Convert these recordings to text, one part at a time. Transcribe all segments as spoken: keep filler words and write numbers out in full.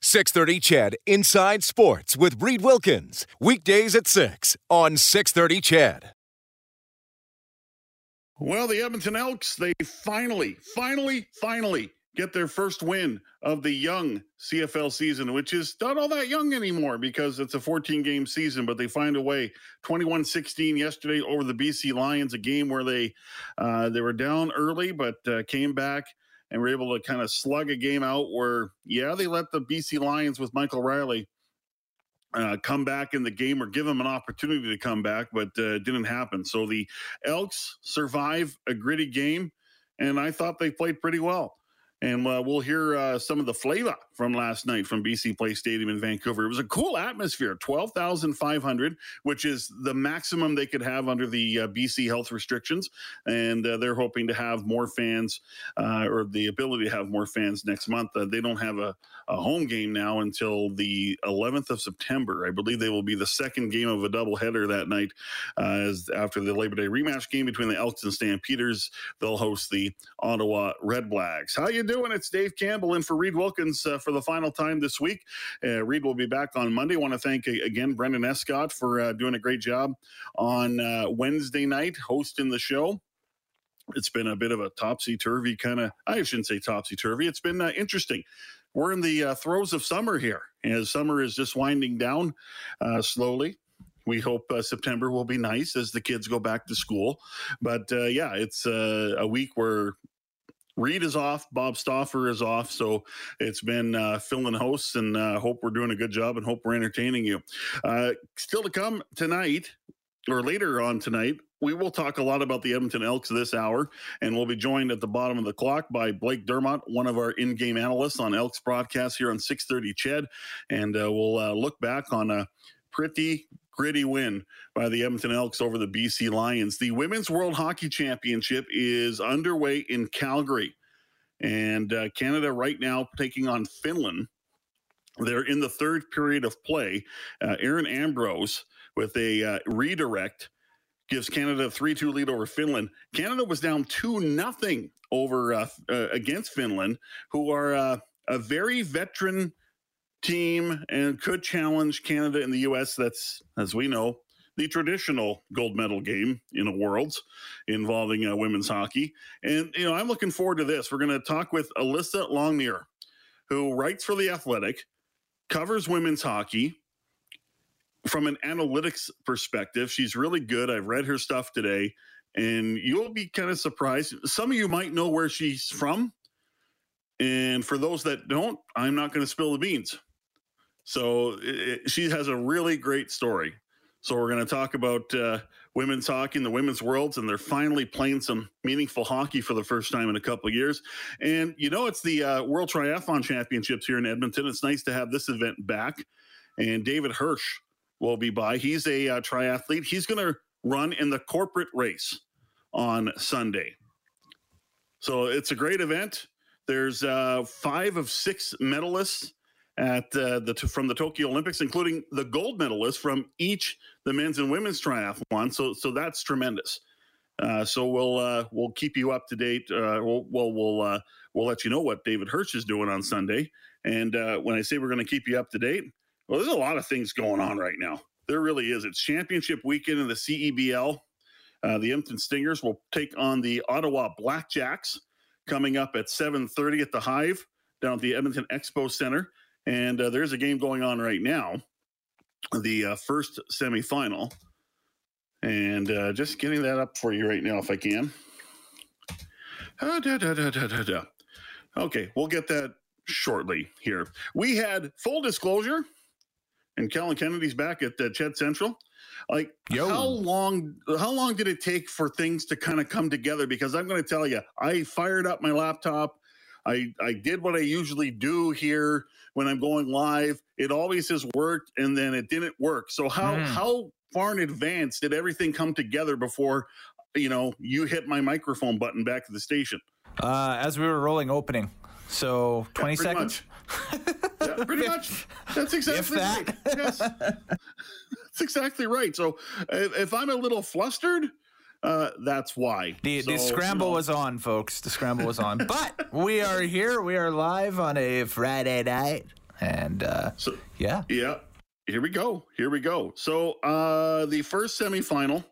six thirty Ched Inside Sports with Reed Wilkins. Weekdays at six on six thirty Ched. Well, the Edmonton Elks, they finally, finally, finally get their first win of the young C F L season, which is not all that young anymore because it's a fourteen-game season, but they find a way. twenty-one sixteen yesterday over the B C Lions, a game where they uh, they were down early but uh, came back and were able to kind of slug a game out where, yeah, they let the B C Lions with Mike Riley uh, come back in the game or give them an opportunity to come back, but uh, it didn't happen. So the Elks survive a gritty game, and I thought they played pretty well. And uh, we'll hear uh, some of the flavor from last night from B C Place Stadium in Vancouver. It was a cool atmosphere, twelve thousand five hundred, which is the maximum they could have under the uh, B C health restrictions. And uh, they're hoping to have more fans uh, or the ability to have more fans next month. Uh, they don't have a, a home game now until the eleventh of September. I believe they will be the second game of a doubleheader that night. Uh, as after the Labor Day rematch game between the Elks and Stampeders, they'll host the Ottawa Red Blacks. How you doing? It's Dave Campbell in for Reed Wilkins uh, for the final time this week. Uh, Reed will be back on Monday. I want to thank uh, again Brendan Escott for uh, doing a great job on uh, Wednesday night hosting the show. It's been a bit of a topsy-turvy kind of, I shouldn't say topsy-turvy. It's been uh, interesting. We're in the uh, throes of summer here, as summer is just winding down uh, slowly. We hope uh, September will be nice as the kids go back to school. But uh, yeah, it's uh, a week where Reed is off. Bob Stauffer is off. So it's been uh, filling hosts, and uh, hope we're doing a good job and hope we're entertaining you. Uh, still to come tonight or later on tonight, we will talk a lot about the Edmonton Elks this hour, and we'll be joined at the bottom of the clock by Blake Dermott, one of our in-game analysts on Elks broadcast here on six thirty Ched. And uh, we'll uh, look back on a pretty gritty win by the Edmonton Elks over the B C Lions. The Women's World Hockey Championship is underway in Calgary, and uh, Canada right now taking on Finland. They're in the third period of play. Uh, Erin Ambrose with a uh, redirect gives Canada a three two lead over Finland. Canada was down two nothing over uh, uh, against Finland, who are uh, a very veteran team and could challenge Canada and the U S. That's, as we know, the traditional gold medal game in the world involving uh, women's hockey. And, you know, I'm looking forward to this. We're going to talk with Alyssa Longmuir, who writes for The Athletic, covers women's hockey from an analytics perspective. She's really good. I've read her stuff today, and you'll be kind of surprised. Some of you might know where she's from. And for those that don't, I'm not going to spill the beans. So it, it, she has a really great story. So we're going to talk about uh, women's hockey and the women's worlds, and they're finally playing some meaningful hockey for the first time in a couple of years. And, you know, it's the uh, World Triathlon Championships here in Edmonton. It's nice to have this event back. And David Hirsch will be by. He's a uh, triathlete. He's going to run in the corporate race on Sunday. So it's a great event. There's uh, five of six medalists at uh, the from the Tokyo Olympics, including the gold medalist from each the men's and women's triathlon. So, so that's tremendous. Uh, so we'll uh, we'll keep you up to date. Uh, we'll we'll we'll, uh, we'll let you know what David Hirsch is doing on Sunday. And uh, when I say we're going to keep you up to date, well, there's a lot of things going on right now. There really is. It's championship weekend in the C E B L. Uh, the Edmonton Stingers will take on the Ottawa Blackjacks coming up at seven thirty at the Hive down at the Edmonton Expo Center. And uh, there's a game going on right now, the uh, first semifinal. And uh, just getting that up for you right now, if I can. Ah, da, da, da, da, da, da. Okay, we'll get that shortly here. We had full disclosure, and Kellen Kennedy's back at uh, Ched Central. Like, Yo. how long how long did it take for things to kind of come together? Because I'm going to tell you, I fired up my laptop. I, I did what I usually do here when I'm going live. It always has worked, and then it didn't work. So how mm. how far in advance did everything come together before, you know, you hit my microphone button back at the station? Uh, as we were rolling opening. So twenty yeah, seconds. yeah, pretty much. That's exactly that. right. Yes. That's exactly right. So if, if I'm a little flustered, uh, that's why. The, so, the scramble you know. was on, folks. The scramble was on. But we are here. We are live on a Friday night. And uh, so, yeah. Yeah. Here we go. Here we go. So uh, the first semifinal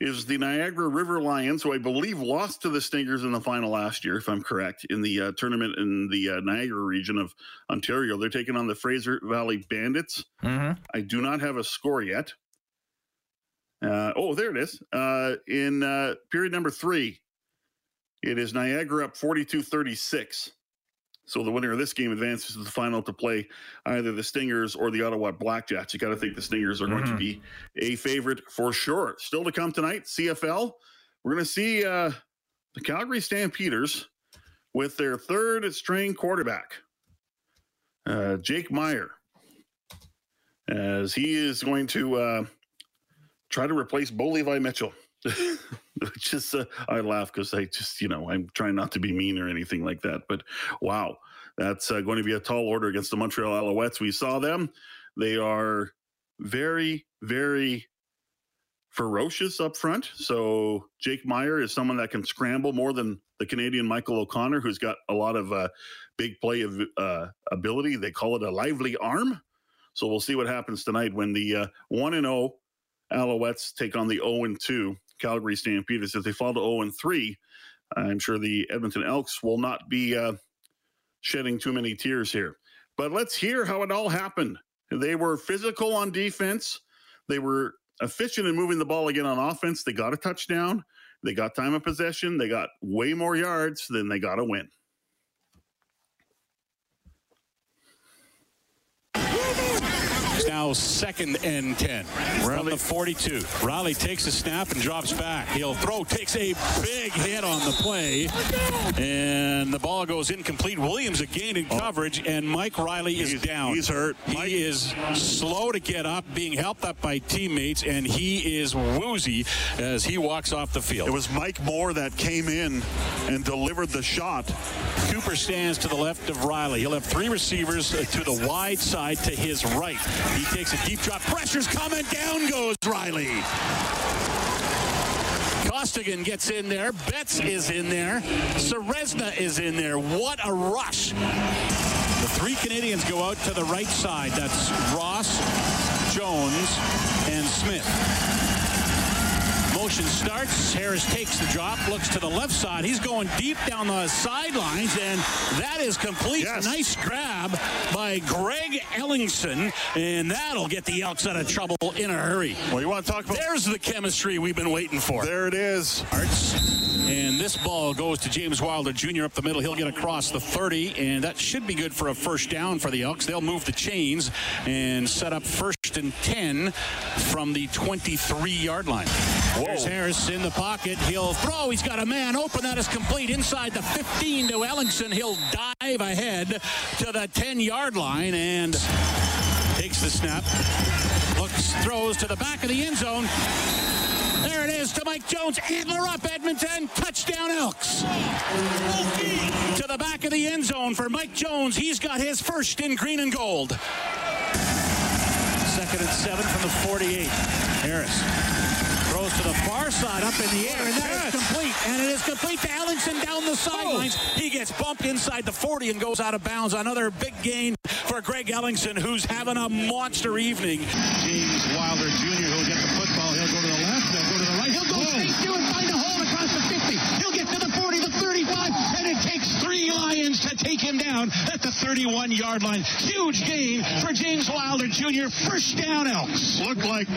is the Niagara River Lions, who I believe lost to the Stingers in the final last year, if I'm correct, in the uh, tournament in the uh, Niagara region of Ontario. They're taking on the Fraser Valley Bandits. Mm-hmm. I do not have a score yet. Uh, oh, there it is. Uh, in uh, period number three, it is Niagara up forty-two thirty-six. So the winner of this game advances to the final to play either the Stingers or the Ottawa Blackjacks. You got to think the Stingers are mm-hmm. going to be a favorite for sure. Still to come tonight, C F L. We're going to see uh, the Calgary Stampeders with their third string quarterback, uh, Jake Meyer, as he is going to uh, try to replace Bo Levi Mitchell. Just uh, I laugh because I just, you know, I'm trying not to be mean or anything like that. But wow, that's uh, going to be a tall order against the Montreal Alouettes. We saw them. They are very, very ferocious up front. So Jake Meyer is someone that can scramble more than the Canadian Michael O'Connor, who's got a lot of uh, big play of uh, ability. They call it a lively arm. So we'll see what happens tonight when the one and oh uh, Alouettes take on the oh and two. Calgary Stampeders. If they fall to oh and three, I'm sure the Edmonton Elks will not be uh, shedding too many tears here. But let's hear how it all happened. They were physical on defense. They were efficient in moving the ball again on offense. They got a touchdown. They got time of possession. They got way more yards than they got a win. Now second and ten. Riley. From the forty-two. Riley takes a snap and drops back. He'll throw, takes a big hit on the play, and the ball goes incomplete. Williams again in oh. coverage, and Mike Riley is he's, down. He's hurt. He Mike. is slow to get up, being helped up by teammates, and he is woozy as he walks off the field. It was Mike Moore that came in and delivered the shot. Cooper stands to the left of Riley. He'll have three receivers to the wide side to his right. He takes a deep drop. Pressure's coming. Down goes Riley. Costigan gets in there. Betts is in there. Serezna is in there. What a rush. The three Canadians go out to the right side. That's Ross, Jones, and Smith. Motion starts. Harris takes the drop, looks to the left side. He's going deep down the sidelines, and that is complete. Yes. Nice grab by Greg Ellingson, and that'll get the Elks out of trouble in a hurry. Well, you want to talk about... There's the chemistry we've been waiting for. There it is. Arts. And this ball goes to James Wilder Junior up the middle. He'll get across the thirty, and that should be good for a first down for the Elks. They'll move the chains and set up first and ten from the twenty-three-yard line. There's Harris in the pocket. He'll throw. He's got a man open. That is complete inside the fifteen to Ellingson. He'll dive ahead to the ten-yard line and takes the snap. Looks, throws to the back of the end zone. There it is to Mike Jones. Antler up, Edmonton. Touchdown, Elks. To the back of the end zone for Mike Jones. He's got his first in green and gold. Second and seven from the forty-eight. Harris. Throws to the far side, up in the air, and that is complete. And it is complete to Ellingson down the sidelines. Oh. He gets bumped inside the forty and goes out of bounds. Another big gain for Greg Ellingson, who's having a monster evening. James Wilder Junior will get the football. He'll go to the left. He'll go to the right. He'll go straight through and find a hole across the fifty. He'll get to the forty, the thirty-five, and it takes three Lions to take him down at the thirty-one-yard line. Huge gain for James Wilder Junior First down, Elks. Looked like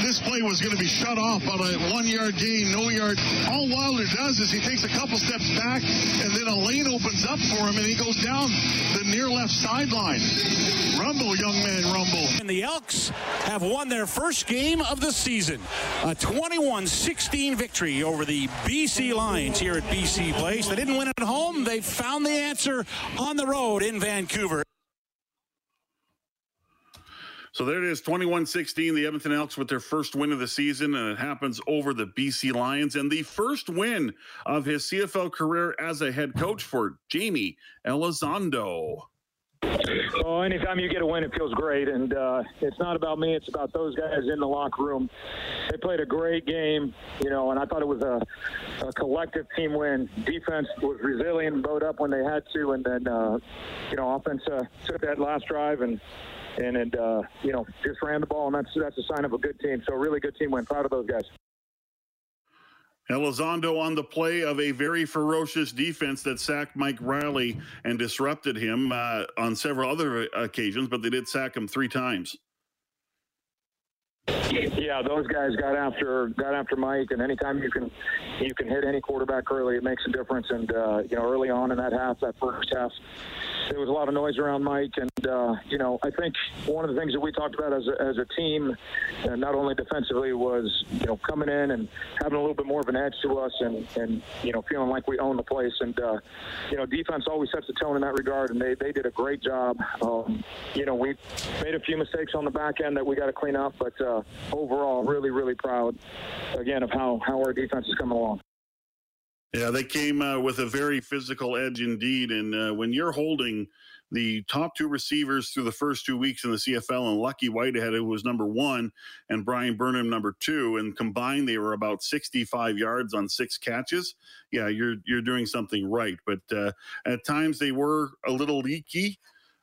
this play was going to be shut off on a one-yard gain, no yard. All Wilder does is he takes a couple steps back, and then a lane opens up for him, and he goes down the near left sideline. Rumble, young man, rumble. And the Elks have won their first game of the season. A twenty-one sixteen victory over the B C Lions here at B C Place. They didn't win at home. They found found the answer on the road in Vancouver. So there it is, twenty-one sixteen, the Edmonton Elks with their first win of the season, and it happens over the B C Lions. And the first win of his C F L career as a head coach for Jamie Elizondo. Well, anytime you get a win, it feels great. And uh, it's not about me. It's about those guys in the locker room. They played a great game, you know, and I thought it was a, a collective team win. Defense was resilient, bowed up when they had to, and then, uh, you know, offense uh, took that last drive and, And, and uh, you know, just ran the ball, and that's that's a sign of a good team. So a really good team win. Proud of those guys. Elizondo on the play of a very ferocious defense that sacked Mike Riley and disrupted him uh, on several other occasions, but they did sack him three times. Yeah, those guys got after got after Mike, and anytime you can you can hit any quarterback early, it makes a difference. And uh, you know, early on in that half, that first half, there was a lot of noise around Mike. And uh, you know, I think one of the things that we talked about as a, as a team, uh, not only defensively, was you know coming in and having a little bit more of an edge to us, and, and you know feeling like we own the place. And uh, you know, defense always sets the tone in that regard, and they, they did a great job. Um, you know, we made a few mistakes on the back end that we got to clean up, but. Uh, overall, really, really proud, again, of how, how our defense is coming along. Yeah, they came uh, with a very physical edge indeed, and uh, when you're holding the top two receivers through the first two weeks in the C F L, and Lucky Whitehead, who was number one, and Brian Burnham, number two, and combined they were about sixty-five yards on six catches, yeah, you're, you're doing something right. But uh, at times they were a little leaky.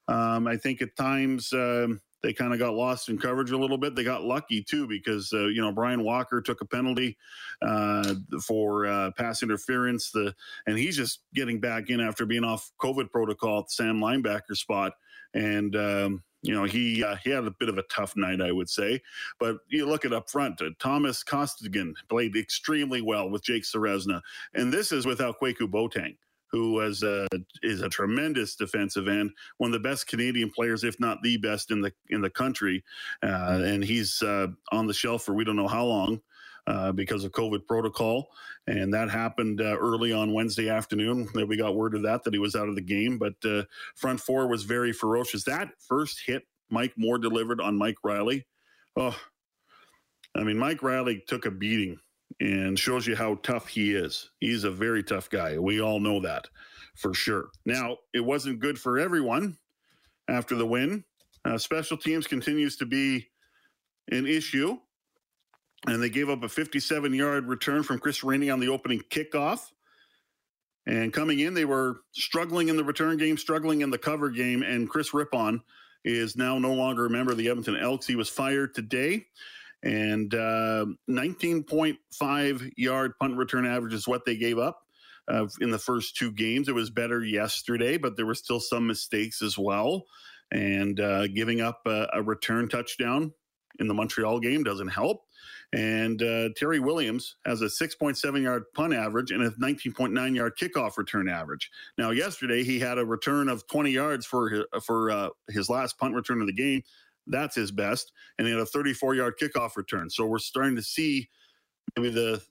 Um, I think at times... Um, They kind of got lost in coverage a little bit. They got lucky, too, because, uh, you know, Brian Walker took a penalty uh, for uh, pass interference. The And he's just getting back in after being off COVID protocol at the Sam linebacker spot. And, um, you know, he uh, he had a bit of a tough night, I would say. But you look at up front. Uh, Thomas Costigan played extremely well with Jake Serezna. And this is without Kweku Boateng, who was a, is a tremendous defensive end, one of the best Canadian players, if not the best in the in the country. Uh, and he's uh, on the shelf for we don't know how long uh, because of COVID protocol. And that happened uh, early on Wednesday afternoon. We got word of that, that he was out of the game. But uh, front four was very ferocious. That first hit Mike Moore delivered on Mike Riley. Oh, I mean, Mike Riley took a beating. And shows you how tough he is. He's a very tough guy. We all know that for sure. Now, it wasn't good for everyone after the win. Uh, special teams continues to be an issue. And they gave up a fifty-seven-yard return from Chris Rainey on the opening kickoff. And coming in, they were struggling in the return game, struggling in the cover game. And Chris Rippon is now no longer a member of the Edmonton Elks. He was fired today. And uh, nineteen point five yard punt return average is what they gave up uh, in the first two games. It was better yesterday, but there were still some mistakes as well. And uh, giving up a, a return touchdown in the Montreal game doesn't help. And uh, Terry Williams has a six point seven yard punt average and a nineteen point nine yard kickoff return average. Now, yesterday he had a return of twenty yards for, for uh, his last punt return of the game. That's his best. And he had a thirty-four yard kickoff return. So we're starting to see maybe the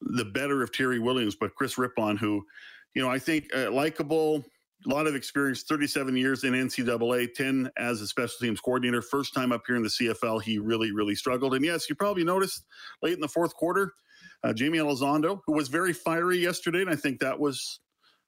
the better of Terry Williams, but Chris Rippon, who, you know, I think uh, likable, a lot of experience, thirty-seven years in N C double A, ten as a special teams coordinator. First time up here in the C F L, he really, really struggled. And yes, you probably noticed late in the fourth quarter, uh, Jamie Elizondo, who was very fiery yesterday. And I think that was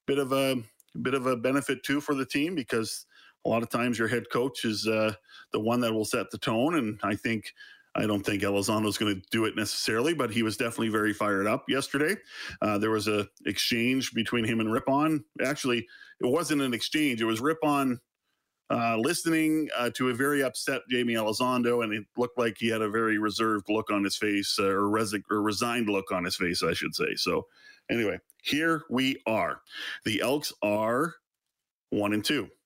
a bit of a, a bit of a benefit too for the team, because a lot of times your head coach is uh, the one that will set the tone. And I think, I don't think Elizondo's going to do it necessarily, but he was definitely very fired up yesterday. Uh, there was a exchange between him and Rippon. Actually, it wasn't an exchange. It was Rippon uh, listening uh, to a very upset Jamie Elizondo. And it looked like he had a very reserved look on his face uh, or, resi- or resigned look on his face, I should say. So anyway, here we are. The Elks are one and two.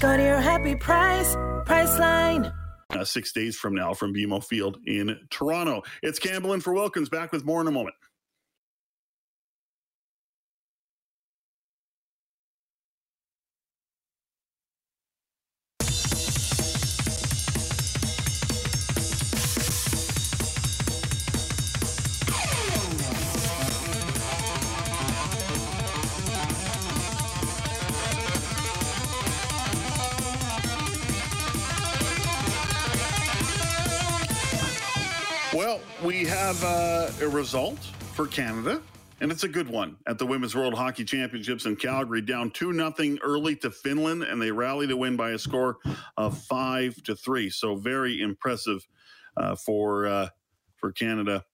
Go to your happy price, Priceline. Uh, six days from now from B M O Field in Toronto. It's Campbell in for Wilkins. Back with more in a moment. Well, we have uh, a result for Canada, and it's a good one at the Women's World Hockey Championships in Calgary, down two nothing early to Finland, and they rally to win by a score of five to three. So very impressive uh, for uh, for Canada,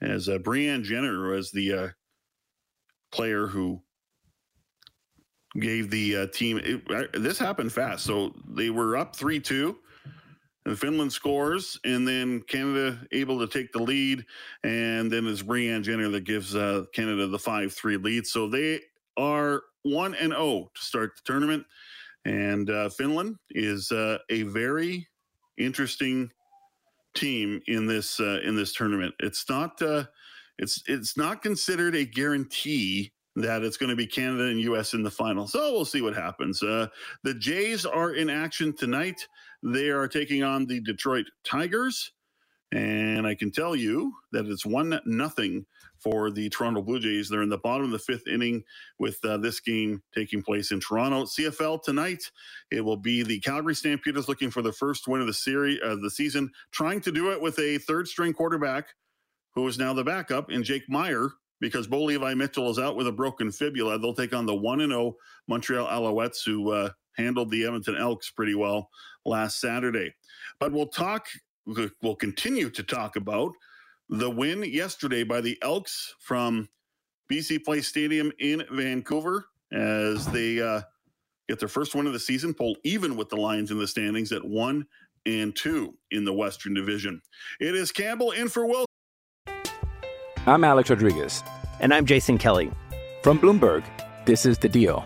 as uh, Breanne Jenner was the uh, player who gave the uh, team. It, uh, this happened fast. So they were up three two. And Finland scores, and then Canada able to take the lead, and then it's Breanne Jenner that gives uh, Canada the five three lead. So they are one and oh to start the tournament, and uh, Finland is uh, a very interesting team in this uh, in this tournament. It's not uh, it's it's not considered a guarantee that it's going to be Canada and U S in the final. So we'll see what happens. Uh, the Jays are in action tonight. They are taking on the Detroit Tigers, and I can tell you that it's one nothing for the Toronto Blue Jays. They're in the bottom of the fifth inning with uh, this game taking place in Toronto. C F L tonight, it will be the Calgary Stampeders looking for the first win of the series of uh, the season, trying to do it with a third-string quarterback who is now the backup in Jake Meyer, because Bo Levi Mitchell is out with a broken fibula. They'll take on the one and oh Montreal Alouettes, who uh, handled the Edmonton Elks pretty well last Saturday. But we'll talk, we'll continue to talk about the win yesterday by the Elks from B C Place Stadium in Vancouver, as they uh, get their first win of the season, pulled even with the Lions in the standings at one and two in the Western Division. It is Campbell in for Wilson. I'm Alex Rodriguez. And I'm Jason Kelly. From Bloomberg, this is The Deal.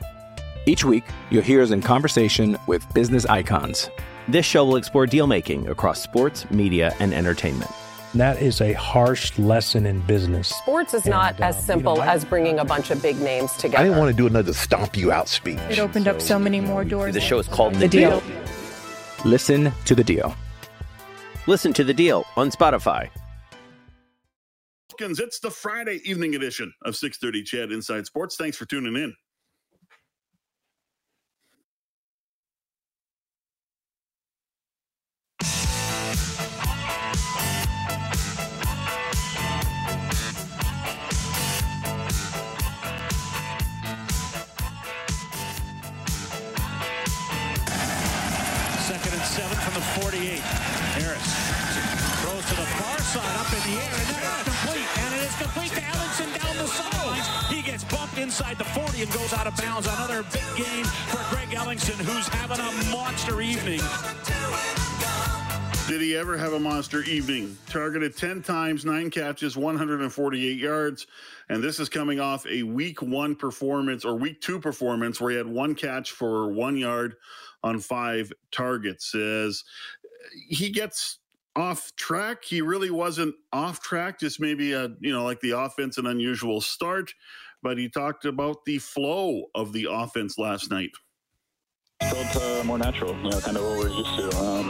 Each week, you'll hear us in conversation with business icons. This show will explore deal-making across sports, media, and entertainment. That is a harsh lesson in business. Sports is and, not as uh, simple you know, I, as bringing a bunch of big names together. I didn't want to do another stomp you out speech. It opened so, up so many more doors. The show is called The, the Deal. Deal. Listen to The Deal. Listen to The Deal on Spotify. It's the Friday evening edition of six thirty Ched Inside Sports. Thanks for tuning in. Second and seven from the forty-eight. Harris throws to the far side, up in the air, and that is complete. Complete to Ellingson down the sidelines. He gets bumped inside the forty and goes out of bounds. Another big game for Greg Ellingson, who's having a monster evening. Did he ever have a monster evening? Targeted ten times, nine catches, one hundred forty-eight yards. And this is coming off a week one performance or week two performance where he had one catch for one yard on five targets. As he gets off track, he really wasn't off track, just maybe a you know like the offense, an unusual start, but he talked about the flow of the offense last night. Felt uh, more natural, you know, kind of what we're used to. Um,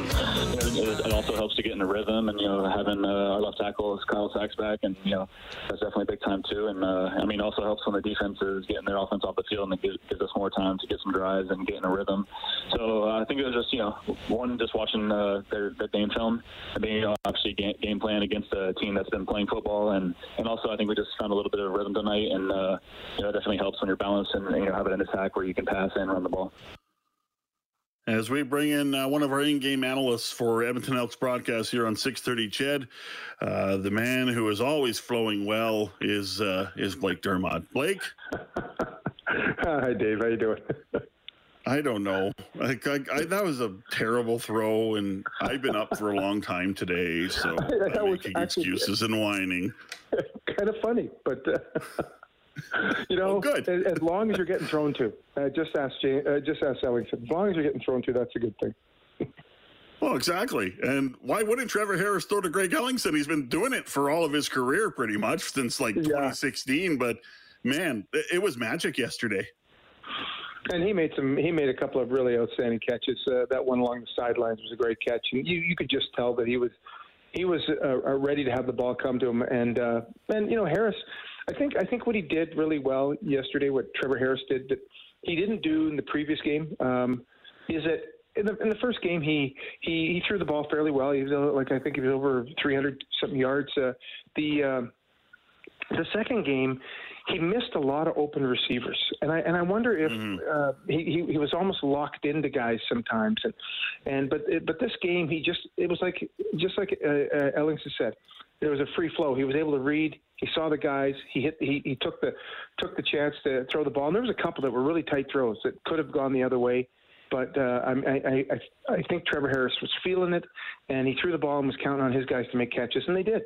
you know, it, it also helps to get in a rhythm, and you know, having uh, our left tackle Kyle Sacks back, and you know, that's definitely big time too. And uh, I mean, also helps when the defense is getting their offense off the field, and it gives, gives us more time to get some drives and get in a rhythm. So uh, I think it was just you know, one just watching uh, their, their game film, and being you know, obviously game, game plan against a team that's been playing football, and, and also I think we just found a little bit of rhythm tonight, and uh, you know, it definitely helps when you're balanced and you know, have it in attack where you can pass and run the ball. As we bring in uh, one of our in-game analysts for Edmonton Elks broadcast here on six thirty Ched, uh, the man who is always flowing well is uh, is Blake Dermott. Blake? Hi, Dave. How you doing? I don't know. I, I, I, that was a terrible throw, and I've been up for a long time today, so I'm making excuses and whining. Kind of funny, but... Uh... You know, well, good. as, as long as you're getting thrown to. Uh, just ask Jay, uh, just ask Ellingson. As long as you're getting thrown to, that's a good thing. Well, exactly. And why wouldn't Trevor Harris throw to Greg Ellingson? He's been doing it for all of his career pretty much since like twenty sixteen. Yeah. But, man, it was magic yesterday. And he made some. He made a couple of really outstanding catches. Uh, that one along the sidelines was a great catch. And you, you could just tell that he was he was uh, ready to have the ball come to him. And, uh, and you know, Harris, I think I think what he did really well yesterday, what Trevor Harris did, that he didn't do in the previous game, um, is that in the, in the first game, he, he, he threw the ball fairly well. He was uh, like I think he was over three hundred something yards. Uh, the um, the second game, he missed a lot of open receivers, and I and I wonder if mm-hmm. uh, he, he he was almost locked into guys sometimes. And and but it, but this game, he just it was like just like uh, uh, Ellingson said, there was a free flow. He was able to read. He saw the guys. He hit. He, he took the took the chance to throw the ball. And there was a couple that were really tight throws that could have gone the other way. But uh, I, I, I, I think Trevor Harris was feeling it, and he threw the ball and was counting on his guys to make catches, and they did.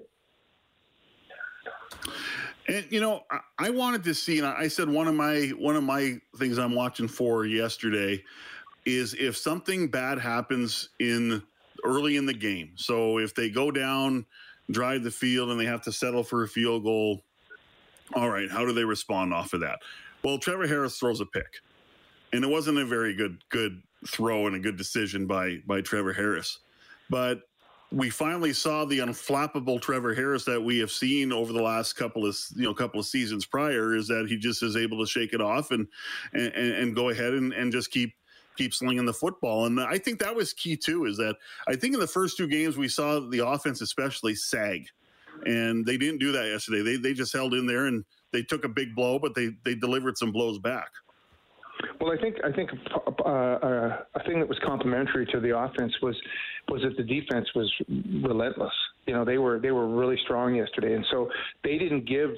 And, you know, I, I wanted to see, and I said one of my one of my things I'm watching for yesterday is if something bad happens in early in the game. So if they go down, drive the field, and they have to settle for a field goal, all right, how do they respond off of that? Well, Trevor Harris throws a pick. And it wasn't a very good good throw and a good decision by by Trevor Harris. But we finally saw the unflappable Trevor Harris that we have seen over the last couple of you know couple of seasons prior, is that he just is able to shake it off and and, and go ahead and, and just keep keep slinging the football. And I think that was key too, is that I think in the first two games we saw the offense especially sag, and they didn't do that yesterday. They they just held in there, and they took a big blow, but they they delivered some blows back. Well, I think I think uh, uh, a thing that was complimentary to the offense was was that the defense was relentless. You know, they were they were really strong yesterday, and so they didn't give.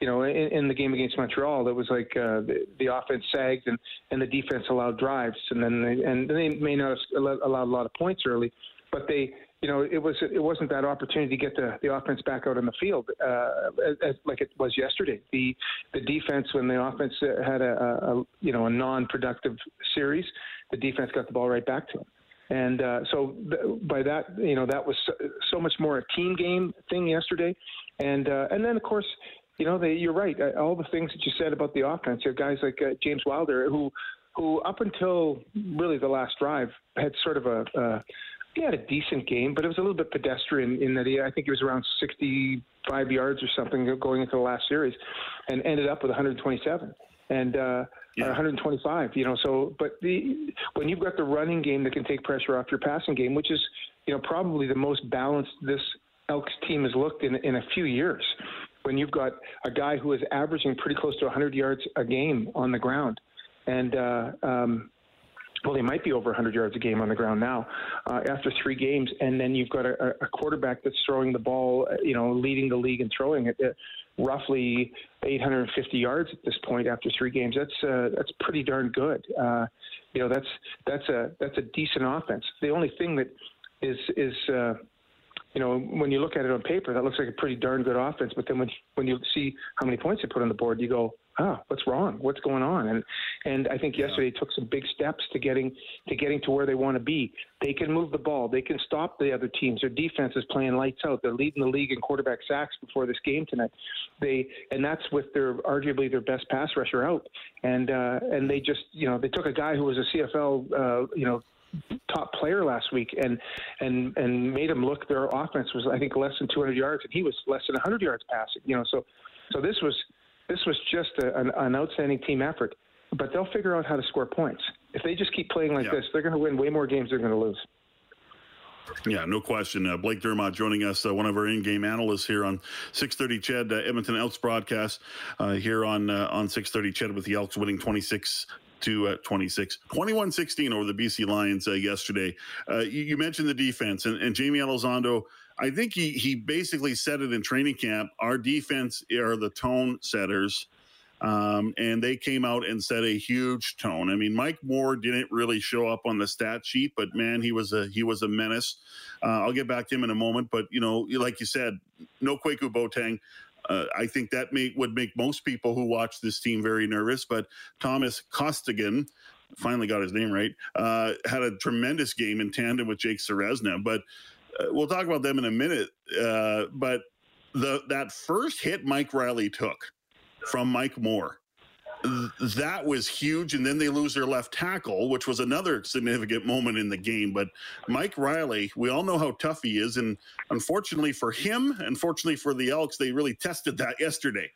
You know, in, in the game against Montreal, that was like uh, the, the offense sagged and, and the defense allowed drives, and then they, and they may not have allowed a lot of points early, but they. You know, it was it wasn't that opportunity to get the, the offense back out on the field uh, as, like it was yesterday. The the defense, when the offense had a, a, a you know a non-productive series, the defense got the ball right back to them. And uh, so th- by that, you know, that was so, so much more a team game thing yesterday. And uh, and then of course, you know, they, you're right. All the things that you said about the offense, you have guys like uh, James Wilder, who who up until really the last drive had sort of a. Uh, He had a decent game, but it was a little bit pedestrian in that he, I think he was around sixty-five yards or something going into the last series, and ended up with one hundred twenty-seven and uh, yeah. one hundred twenty-five. You know, so but the when you've got the running game that can take pressure off your passing game, which is you know probably the most balanced this Elks team has looked in in a few years, when you've got a guy who is averaging pretty close to one hundred yards a game on the ground, and. Uh, um, Well, he might be over one hundred yards a game on the ground now uh, after three games, and then you've got a, a quarterback that's throwing the ball, you know, leading the league and throwing it at roughly eight hundred fifty yards at this point after three games. That's uh, that's pretty darn good. Uh, you know, that's that's a that's a decent offense. The only thing that is is uh, you know, when you look at it on paper, that looks like a pretty darn good offense. But then when when you see how many points they put on the board, you go. Ah, what's wrong? What's going on? And and I think yesterday yeah. took some big steps to getting to getting to where they want to be. They can move the ball. They can stop the other teams. Their defense is playing lights out. They're leading the league in quarterback sacks before this game tonight. They and that's with their arguably their best pass rusher out. And uh, and they just you know they took a guy who was a C F L uh, you know top player last week and and and made him look. Their offense was I think less than two hundred yards, and he was less than one hundred yards passing. You know, so so this was. This was just a, an, an outstanding team effort, but they'll figure out how to score points. If they just keep playing like yeah. this, they're going to win way more games they're going to lose. Yeah, no question. Uh, Blake Dermott joining us, uh, one of our in-game analysts here on six thirty Ched, uh, Edmonton Elks broadcast uh, here on uh, on six thirty Ched with the Elks winning twenty-six to twenty-six, twenty-one sixteen over the B C Lions uh, yesterday. Uh, you, you mentioned the defense, and, and Jamie Elizondo, I think he he basically said it in training camp. Our defense are the tone setters, um, and they came out and set a huge tone. I mean, Mike Moore didn't really show up on the stat sheet, but man, he was a he was a menace. Uh, I'll get back to him in a moment, but you know, like you said, no Kweku Boateng. Uh, I think that may, would make most people who watch this team very nervous, but Thomas Costigan, finally got his name right, uh, had a tremendous game in tandem with Jake Serezna, but uh, we'll talk about them in a minute. Uh, but the that first hit Mike Riley took from Mike Moore, th- that was huge, and then they lose their left tackle, which was another significant moment in the game. But Mike Riley, we all know how tough he is, and unfortunately for him, unfortunately for the Elks, they really tested that yesterday.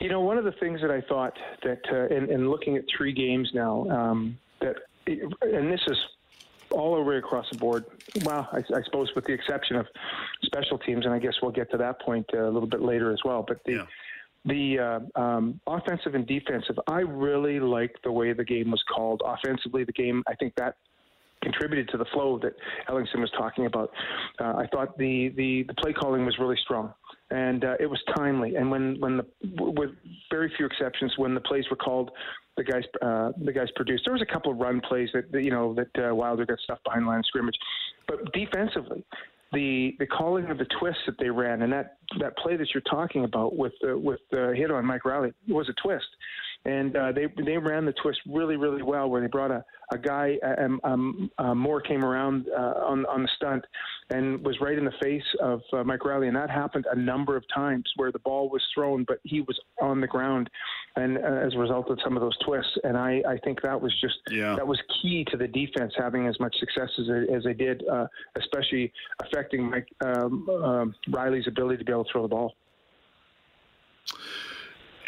You know, one of the things that I thought that, uh, in, in looking at three games now, um, that, and this is all the way across the board, well, I, I suppose with the exception of special teams, and I guess we'll get to that point uh, a little bit later as well, but the yeah. the uh, um, offensive and defensive, I really liked the way the game was called. Offensively, the game, I think that contributed to the flow that Ellingson was talking about. Uh, I thought the, the, the play calling was really strong. And uh, it was timely. And when, when the with very few exceptions, when the plays were called, the guys uh, the guys produced. There was a couple of run plays that, that you know that uh, Wilder got stuffed behind line of scrimmage. But defensively, the the calling of the twists that they ran, and that, that play that you're talking about with uh, with the uh, hit on Mike Riley was a twist. And uh, they they ran the twist really, really well, where they brought a, a guy, um, um, uh, Moore came around uh, on, on the stunt and was right in the face of uh, Mike Riley. And that happened a number of times where the ball was thrown, but he was on the ground, and uh, as a result of some of those twists. And I, I think that was just, yeah. that was key to the defense having as much success as, as they did, uh, especially affecting Mike um, um, Riley's ability to be able to throw the ball.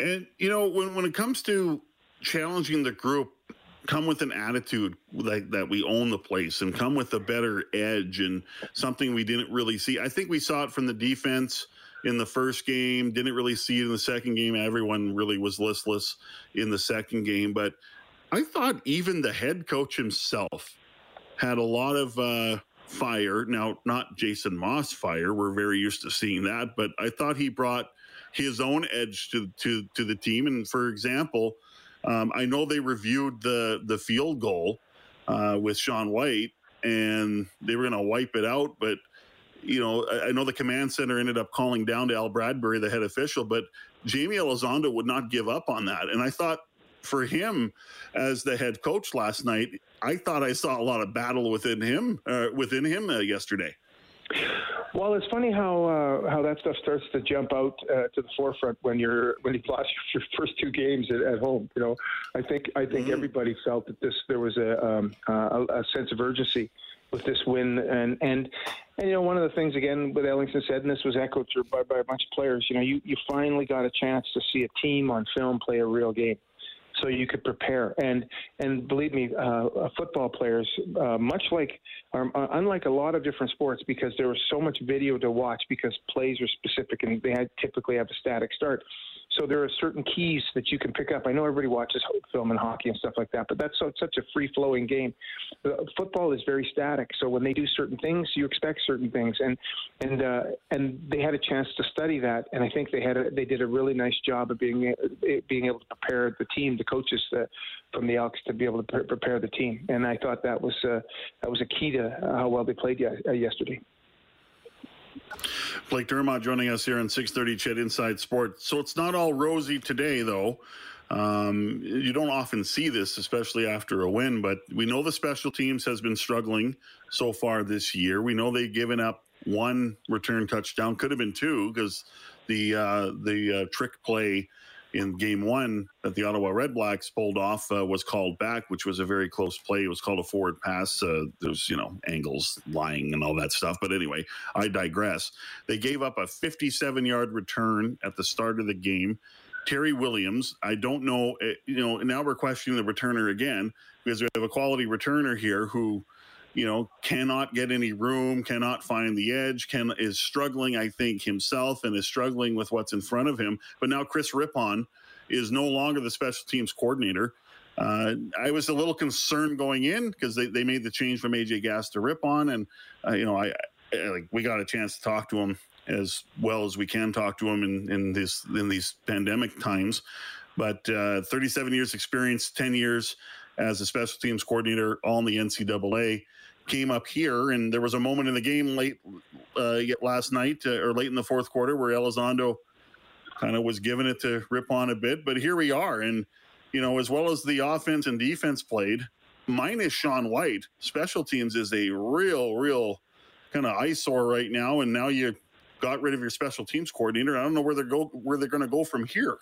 And, you know, when, when it comes to challenging the group, come with an attitude like that we own the place, and come with a better edge, and something we didn't really see. I think we saw it from the defense in the first game, didn't really see it in the second game. Everyone really was listless in the second game. But I thought even the head coach himself had a lot of uh, fire. Now, not Jason Moss fire. We're very used to seeing that. But I thought he brought his own edge to, to, to the team. And for example, um, I know they reviewed the, the field goal uh, with Sean White, and they were going to wipe it out. But, you know, I, I know the command center ended up calling down to Al Bradbury, the head official, but Jamie Elizondo would not give up on that. And I thought for him as the head coach last night, I thought I saw a lot of battle within him, uh, within him uh, yesterday. Well, it's funny how uh, how that stuff starts to jump out uh, to the forefront when you're when you lost your first two games at, at home. You know, I think I think mm-hmm. everybody felt that this there was a, um, a a sense of urgency with this win, and and and you know, one of the things again with Ellingson said, and this was echoed through by, by a bunch of players. You know, you, you finally got a chance to see a team on film play a real game, so you could prepare. And and believe me, uh, football players, uh, much like, um, unlike a lot of different sports, because there was so much video to watch, because plays are specific and they had, typically have a static start. So there are certain keys that you can pick up. I know everybody watches film and hockey and stuff like that, but that's so, such a free-flowing game. Uh, football is very static, so when they do certain things, you expect certain things, and and uh, and they had a chance to study that, and I think they had a, they did a really nice job of being being able to prepare the team, the coaches uh, from the Elks to be able to pre- prepare the team, and I thought that was uh, that was a key to how well they played y- uh, yesterday. Blake Dermott joining us here on six thirty Ched Inside Sports. So it's not all rosy today, though. Um, you don't often see this, especially after a win, but we know the special teams has been struggling so far this year. We know they've given up one return touchdown. Could have been two, because the, uh, the uh, trick play in game one that the Ottawa Redblacks pulled off uh, was called back, which was a very close play. It was called a forward pass. Uh, there's, you know, angles, lying, and all that stuff. But anyway, I digress. They gave up a fifty-seven-yard return at the start of the game. Terry Williams, I don't know, you know, now we're questioning the returner again, because we have a quality returner here who, you know, cannot get any room, cannot find the edge, can is struggling, I think, himself, and is struggling with what's in front of him. But now Chris Rippon is no longer the special teams coordinator. Uh, I was a little concerned going in, because they, they made the change from A J Gass to Rippon, and, uh, you know, I, I like we got a chance to talk to him as well as we can talk to him in, in, this, in these pandemic times. But uh, thirty-seven years experience, ten years as a special teams coordinator, all in the N C double A. came up here, and there was a moment in the game late uh, last night uh, or late in the fourth quarter where Elizondo kind of was giving it to Rippon a bit. But here we are, and, you know, as well as the offense and defense played, minus Sean White, special teams is a real, real kind of eyesore right now, and now you got rid of your special teams coordinator. I don't know where they're go where they're going to go from here.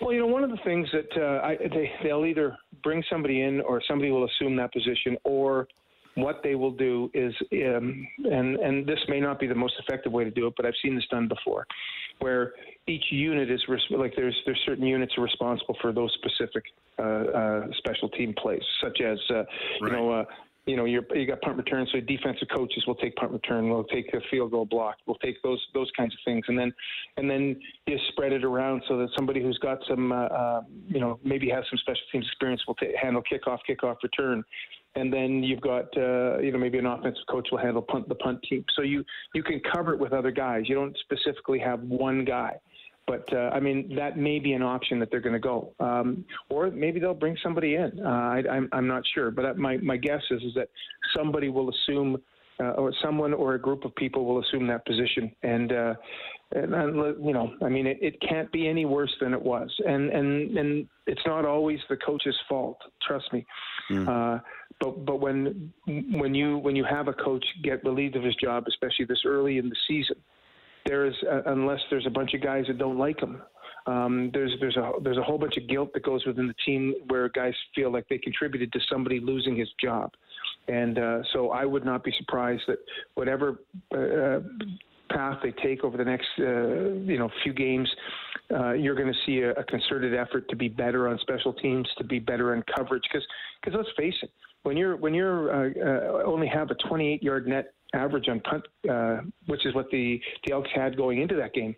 Well, you know, one of the things that uh, I, they, they'll either bring somebody in or somebody will assume that position, or what they will do is, um, and, and this may not be the most effective way to do it, but I've seen this done before, where each unit is, res- like there's there's certain units are responsible for those specific uh, uh, special team plays, such as, uh, right. you know, uh, You know, you're, you got punt return, so defensive coaches will take punt return, will take a field goal block, will take those those kinds of things, and then and then you spread it around so that somebody who's got some, uh, uh, you know, maybe has some special teams experience will t- handle kickoff, kickoff return, and then you've got, uh, you know, maybe an offensive coach will handle punt the punt team. So you you can cover it with other guys. You don't specifically have one guy. But, uh, I mean, that may be an option that they're going to go. Um, or maybe they'll bring somebody in. Uh, I, I'm, I'm not sure. But my, my guess is, is that somebody will assume, uh, or someone or a group of people will assume that position. And, uh, and you know, I mean, it, it can't be any worse than it was. And, and, and it's not always the coach's fault, trust me. Mm. Uh, but but when, when, you, when you have a coach get relieved of his job, especially this early in the season, there is, uh, unless there's a bunch of guys that don't like him, um, there's there's a there's a whole bunch of guilt that goes within the team where guys feel like they contributed to somebody losing his job, and uh, so I would not be surprised that whatever uh, path they take over the next uh, you know few games, uh, you're going to see a, a concerted effort to be better on special teams, to be better in coverage, because because let's face it, when you're when you're uh, uh, only have a twenty-eight yard net average on punt, uh, which is what the, the Elks had going into that game.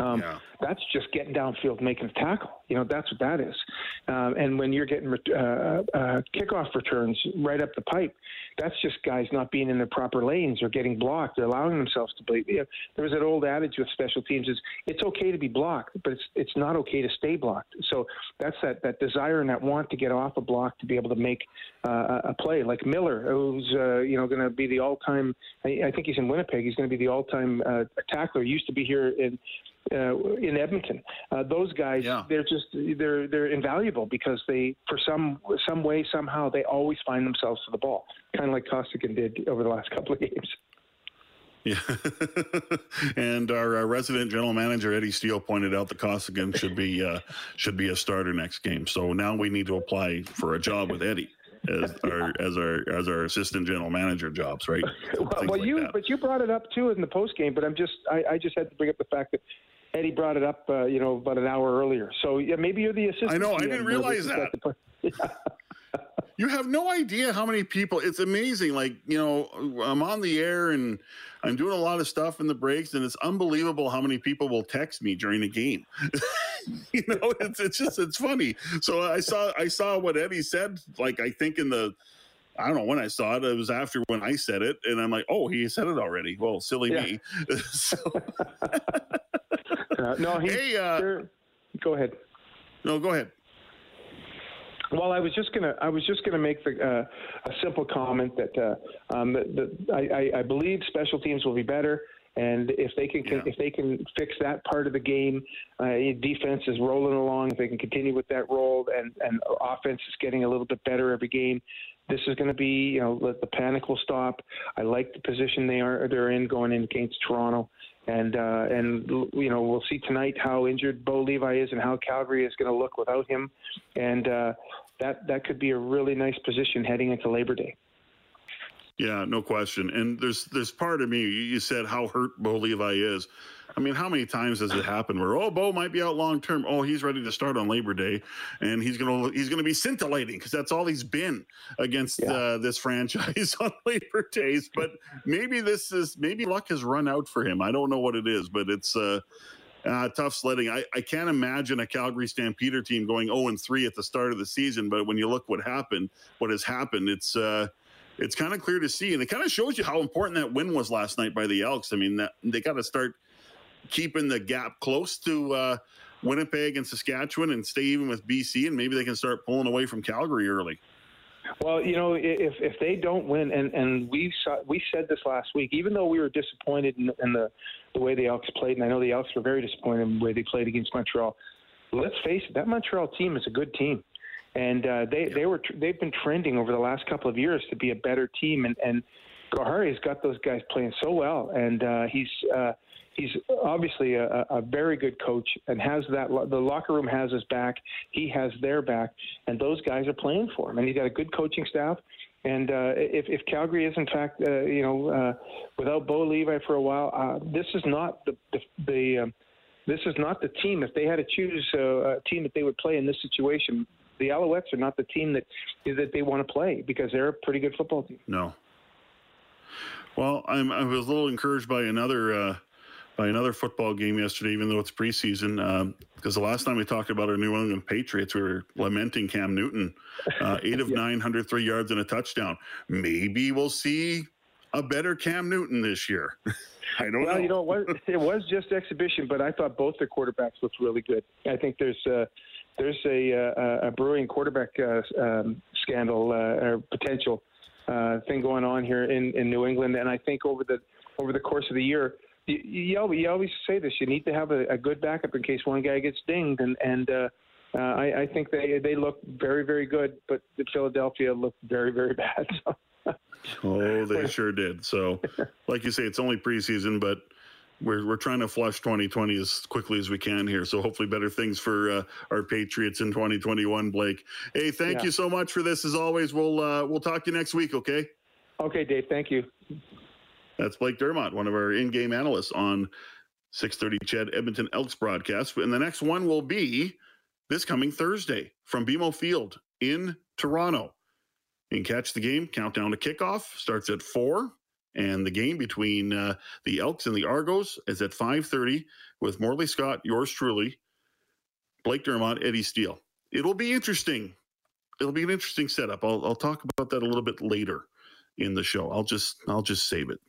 Um, yeah. That's just getting downfield, making a tackle. You know, that's what that is. Um, and when you're getting uh, uh, kickoff returns right up the pipe, that's just guys not being in their proper lanes or getting blocked, or allowing themselves to play. You know, there was that old adage with special teams is it's okay to be blocked, but it's it's not okay to stay blocked. So that's that, that desire and that want to get off a block to be able to make uh, a play. Like Miller, who's uh, you know going to be the all-time. I, I think he's in Winnipeg. He's going to be the all-time uh, tackler. He used to be here in. Uh, in Edmonton, uh, those guys, yeah. they're just they're they're invaluable because they, for some some way somehow, they always find themselves to the ball, kind of like Costigan did over the last couple of games. Yeah, and our uh, resident general manager Eddie Steele pointed out that Costigan should be uh, should be a starter next game. So now we need to apply for a job with Eddie. As our as our as our assistant general manager jobs, right? Well, well like you that. But you brought it up too in the post game. But I'm just I, I just had to bring up the fact that Eddie brought it up, uh, you know, about an hour earlier. So yeah, maybe you're the assistant. I know. I didn't realize that. Yeah. You have no idea how many people. It's amazing. Like you know, I'm on the air and I'm doing a lot of stuff in the breaks, and it's unbelievable how many people will text me during a game. You know, it's it's just it's funny. So I saw I saw what Eddie said. Like I think in the, I don't know when I saw it. It was after when I said it, and I'm like, oh, he said it already. Well, silly yeah. me. So. uh, no, he. Hey, uh, sure. Go ahead. No, go ahead. Well, I was just gonna I was just gonna make the, uh, a simple comment that uh, um, the, the, I, I believe special teams will be better. And if they can, yeah. if they can fix that part of the game, uh, defense is rolling along. If they can continue with that role, and, and offense is getting a little bit better every game, this is going to be, you know, let the panic will stop. I like the position they are they're in going in against Toronto, and uh, and you know we'll see tonight how injured Bo Levi is and how Calgary is going to look without him, and uh, that that could be a really nice position heading into Labor Day. Yeah, no question. And there's there's part of me, you said how hurt Bo Levi is. I mean, how many times has it happened where, oh, Bo might be out long term. Oh, he's ready to start on Labor Day, and he's gonna he's gonna be scintillating because that's all he's been against yeah. uh, this franchise on Labor Days. But maybe this is maybe luck has run out for him. I don't know what it is, but it's uh, uh, tough sledding. I, I can't imagine a Calgary Stampeder team going oh and three at the start of the season. But when you look what happened, what has happened, it's. Uh, It's kind of clear to see, and it kind of shows you how important that win was last night by the Elks. I mean, that, they got to start keeping the gap close to uh, Winnipeg and Saskatchewan and stay even with B C, and maybe they can start pulling away from Calgary early. Well, you know, if if they don't win, and, and we saw, we said this last week, even though we were disappointed in, in the, the way the Elks played, and I know the Elks were very disappointed in the way they played against Montreal, let's face it, that Montreal team is a good team. And uh, they, they were, they've been trending over the last couple of years to be a better team, and, and Gohari has got those guys playing so well, and uh, he's uh, he's obviously a, a very good coach, and has that lo- the locker room has his back, he has their back, and those guys are playing for him, and he's got a good coaching staff. And uh, if, if Calgary is in fact, uh, you know, uh, without Bo Levi for a while, uh, this is not the the. the um, This is not the team. If they had to choose a, a team that they would play in this situation, the Alouettes are not the team that that they want to play, because they're a pretty good football team. No. Well, I'm, I was a little encouraged by another uh, by another football game yesterday, even though it's preseason, um, because the last time we talked about our New England Patriots, we were lamenting Cam Newton, uh, eight of yeah. nine, one hundred three yards and a touchdown. Maybe we'll see a better Cam Newton this year. I don't well, know. You know, it was, it was just exhibition, but I thought both their quarterbacks looked really good. I think there's a, there's a, a, a brewing quarterback uh, um, scandal uh, or potential uh, thing going on here in, in New England, and I think over the over the course of the year, you, you, always, you always say this: you need to have a, a good backup in case one guy gets dinged, and and uh, uh, I, I think they they look very very good, but Philadelphia looked very very bad. So. Oh, they sure did. So, like you say, it's only preseason, but we're we're trying to flush twenty twenty as quickly as we can here. So hopefully better things for uh, our Patriots in twenty twenty-one, Blake. Hey, thank yeah. you so much for this. As always, we'll uh, we'll talk to you next week, okay? Okay, Dave, thank you. That's Blake Dermott, one of our in-game analysts on six thirty Ched Edmonton Elks broadcast. And the next one will be this coming Thursday from BMO Field in Toronto. You can catch the game. Countdown to kickoff starts at four, and the game between uh, the Elks and the Argos is at five thirty with Morley Scott, yours truly, Blake Dermott, Eddie Steele. It'll be interesting. It'll be an interesting setup. I'll, I'll talk about that a little bit later in the show. I'll just I'll just save it.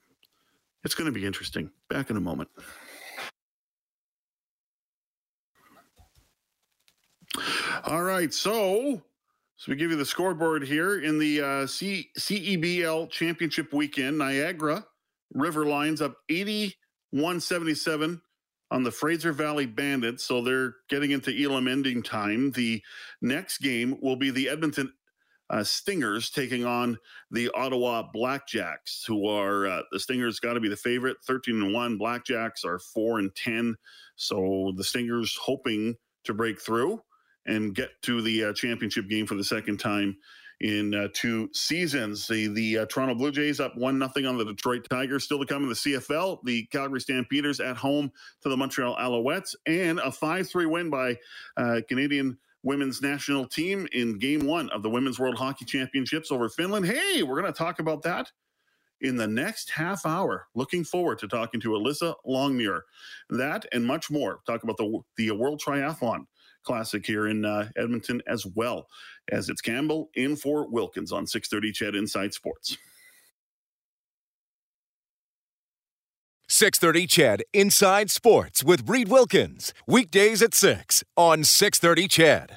It's going to be interesting. Back in a moment. All right, so... So we give you the scoreboard here in the uh, C- CEBL Championship Weekend. Niagara River Lions up eighty-one seventy-seven on the Fraser Valley Bandits. So they're getting into Elam ending time. The next game will be the Edmonton uh, Stingers taking on the Ottawa Blackjacks, who are uh, the Stingers got to be the favorite, thirteen and one. Blackjacks are four and ten. So the Stingers hoping to break through and get to the uh, championship game for the second time in uh, two seasons. The, the uh, Toronto Blue Jays up one nothing on the Detroit Tigers. Still to come in the C F L, the Calgary Stampeders at home to the Montreal Alouettes, and a five three win by uh, Canadian women's national team in game one of the Women's World Hockey Championships over Finland. Hey, we're going to talk about that in the next half hour. Looking forward to talking to Alyssa Longmuir. That and much more. Talk about the, the World Triathlon Classic here in uh, Edmonton, as well as it's Campbell in for Wilkins on six thirty Ched Inside Sports. six thirty Ched Inside Sports with Reed Wilkins, weekdays at six on six thirty Ched.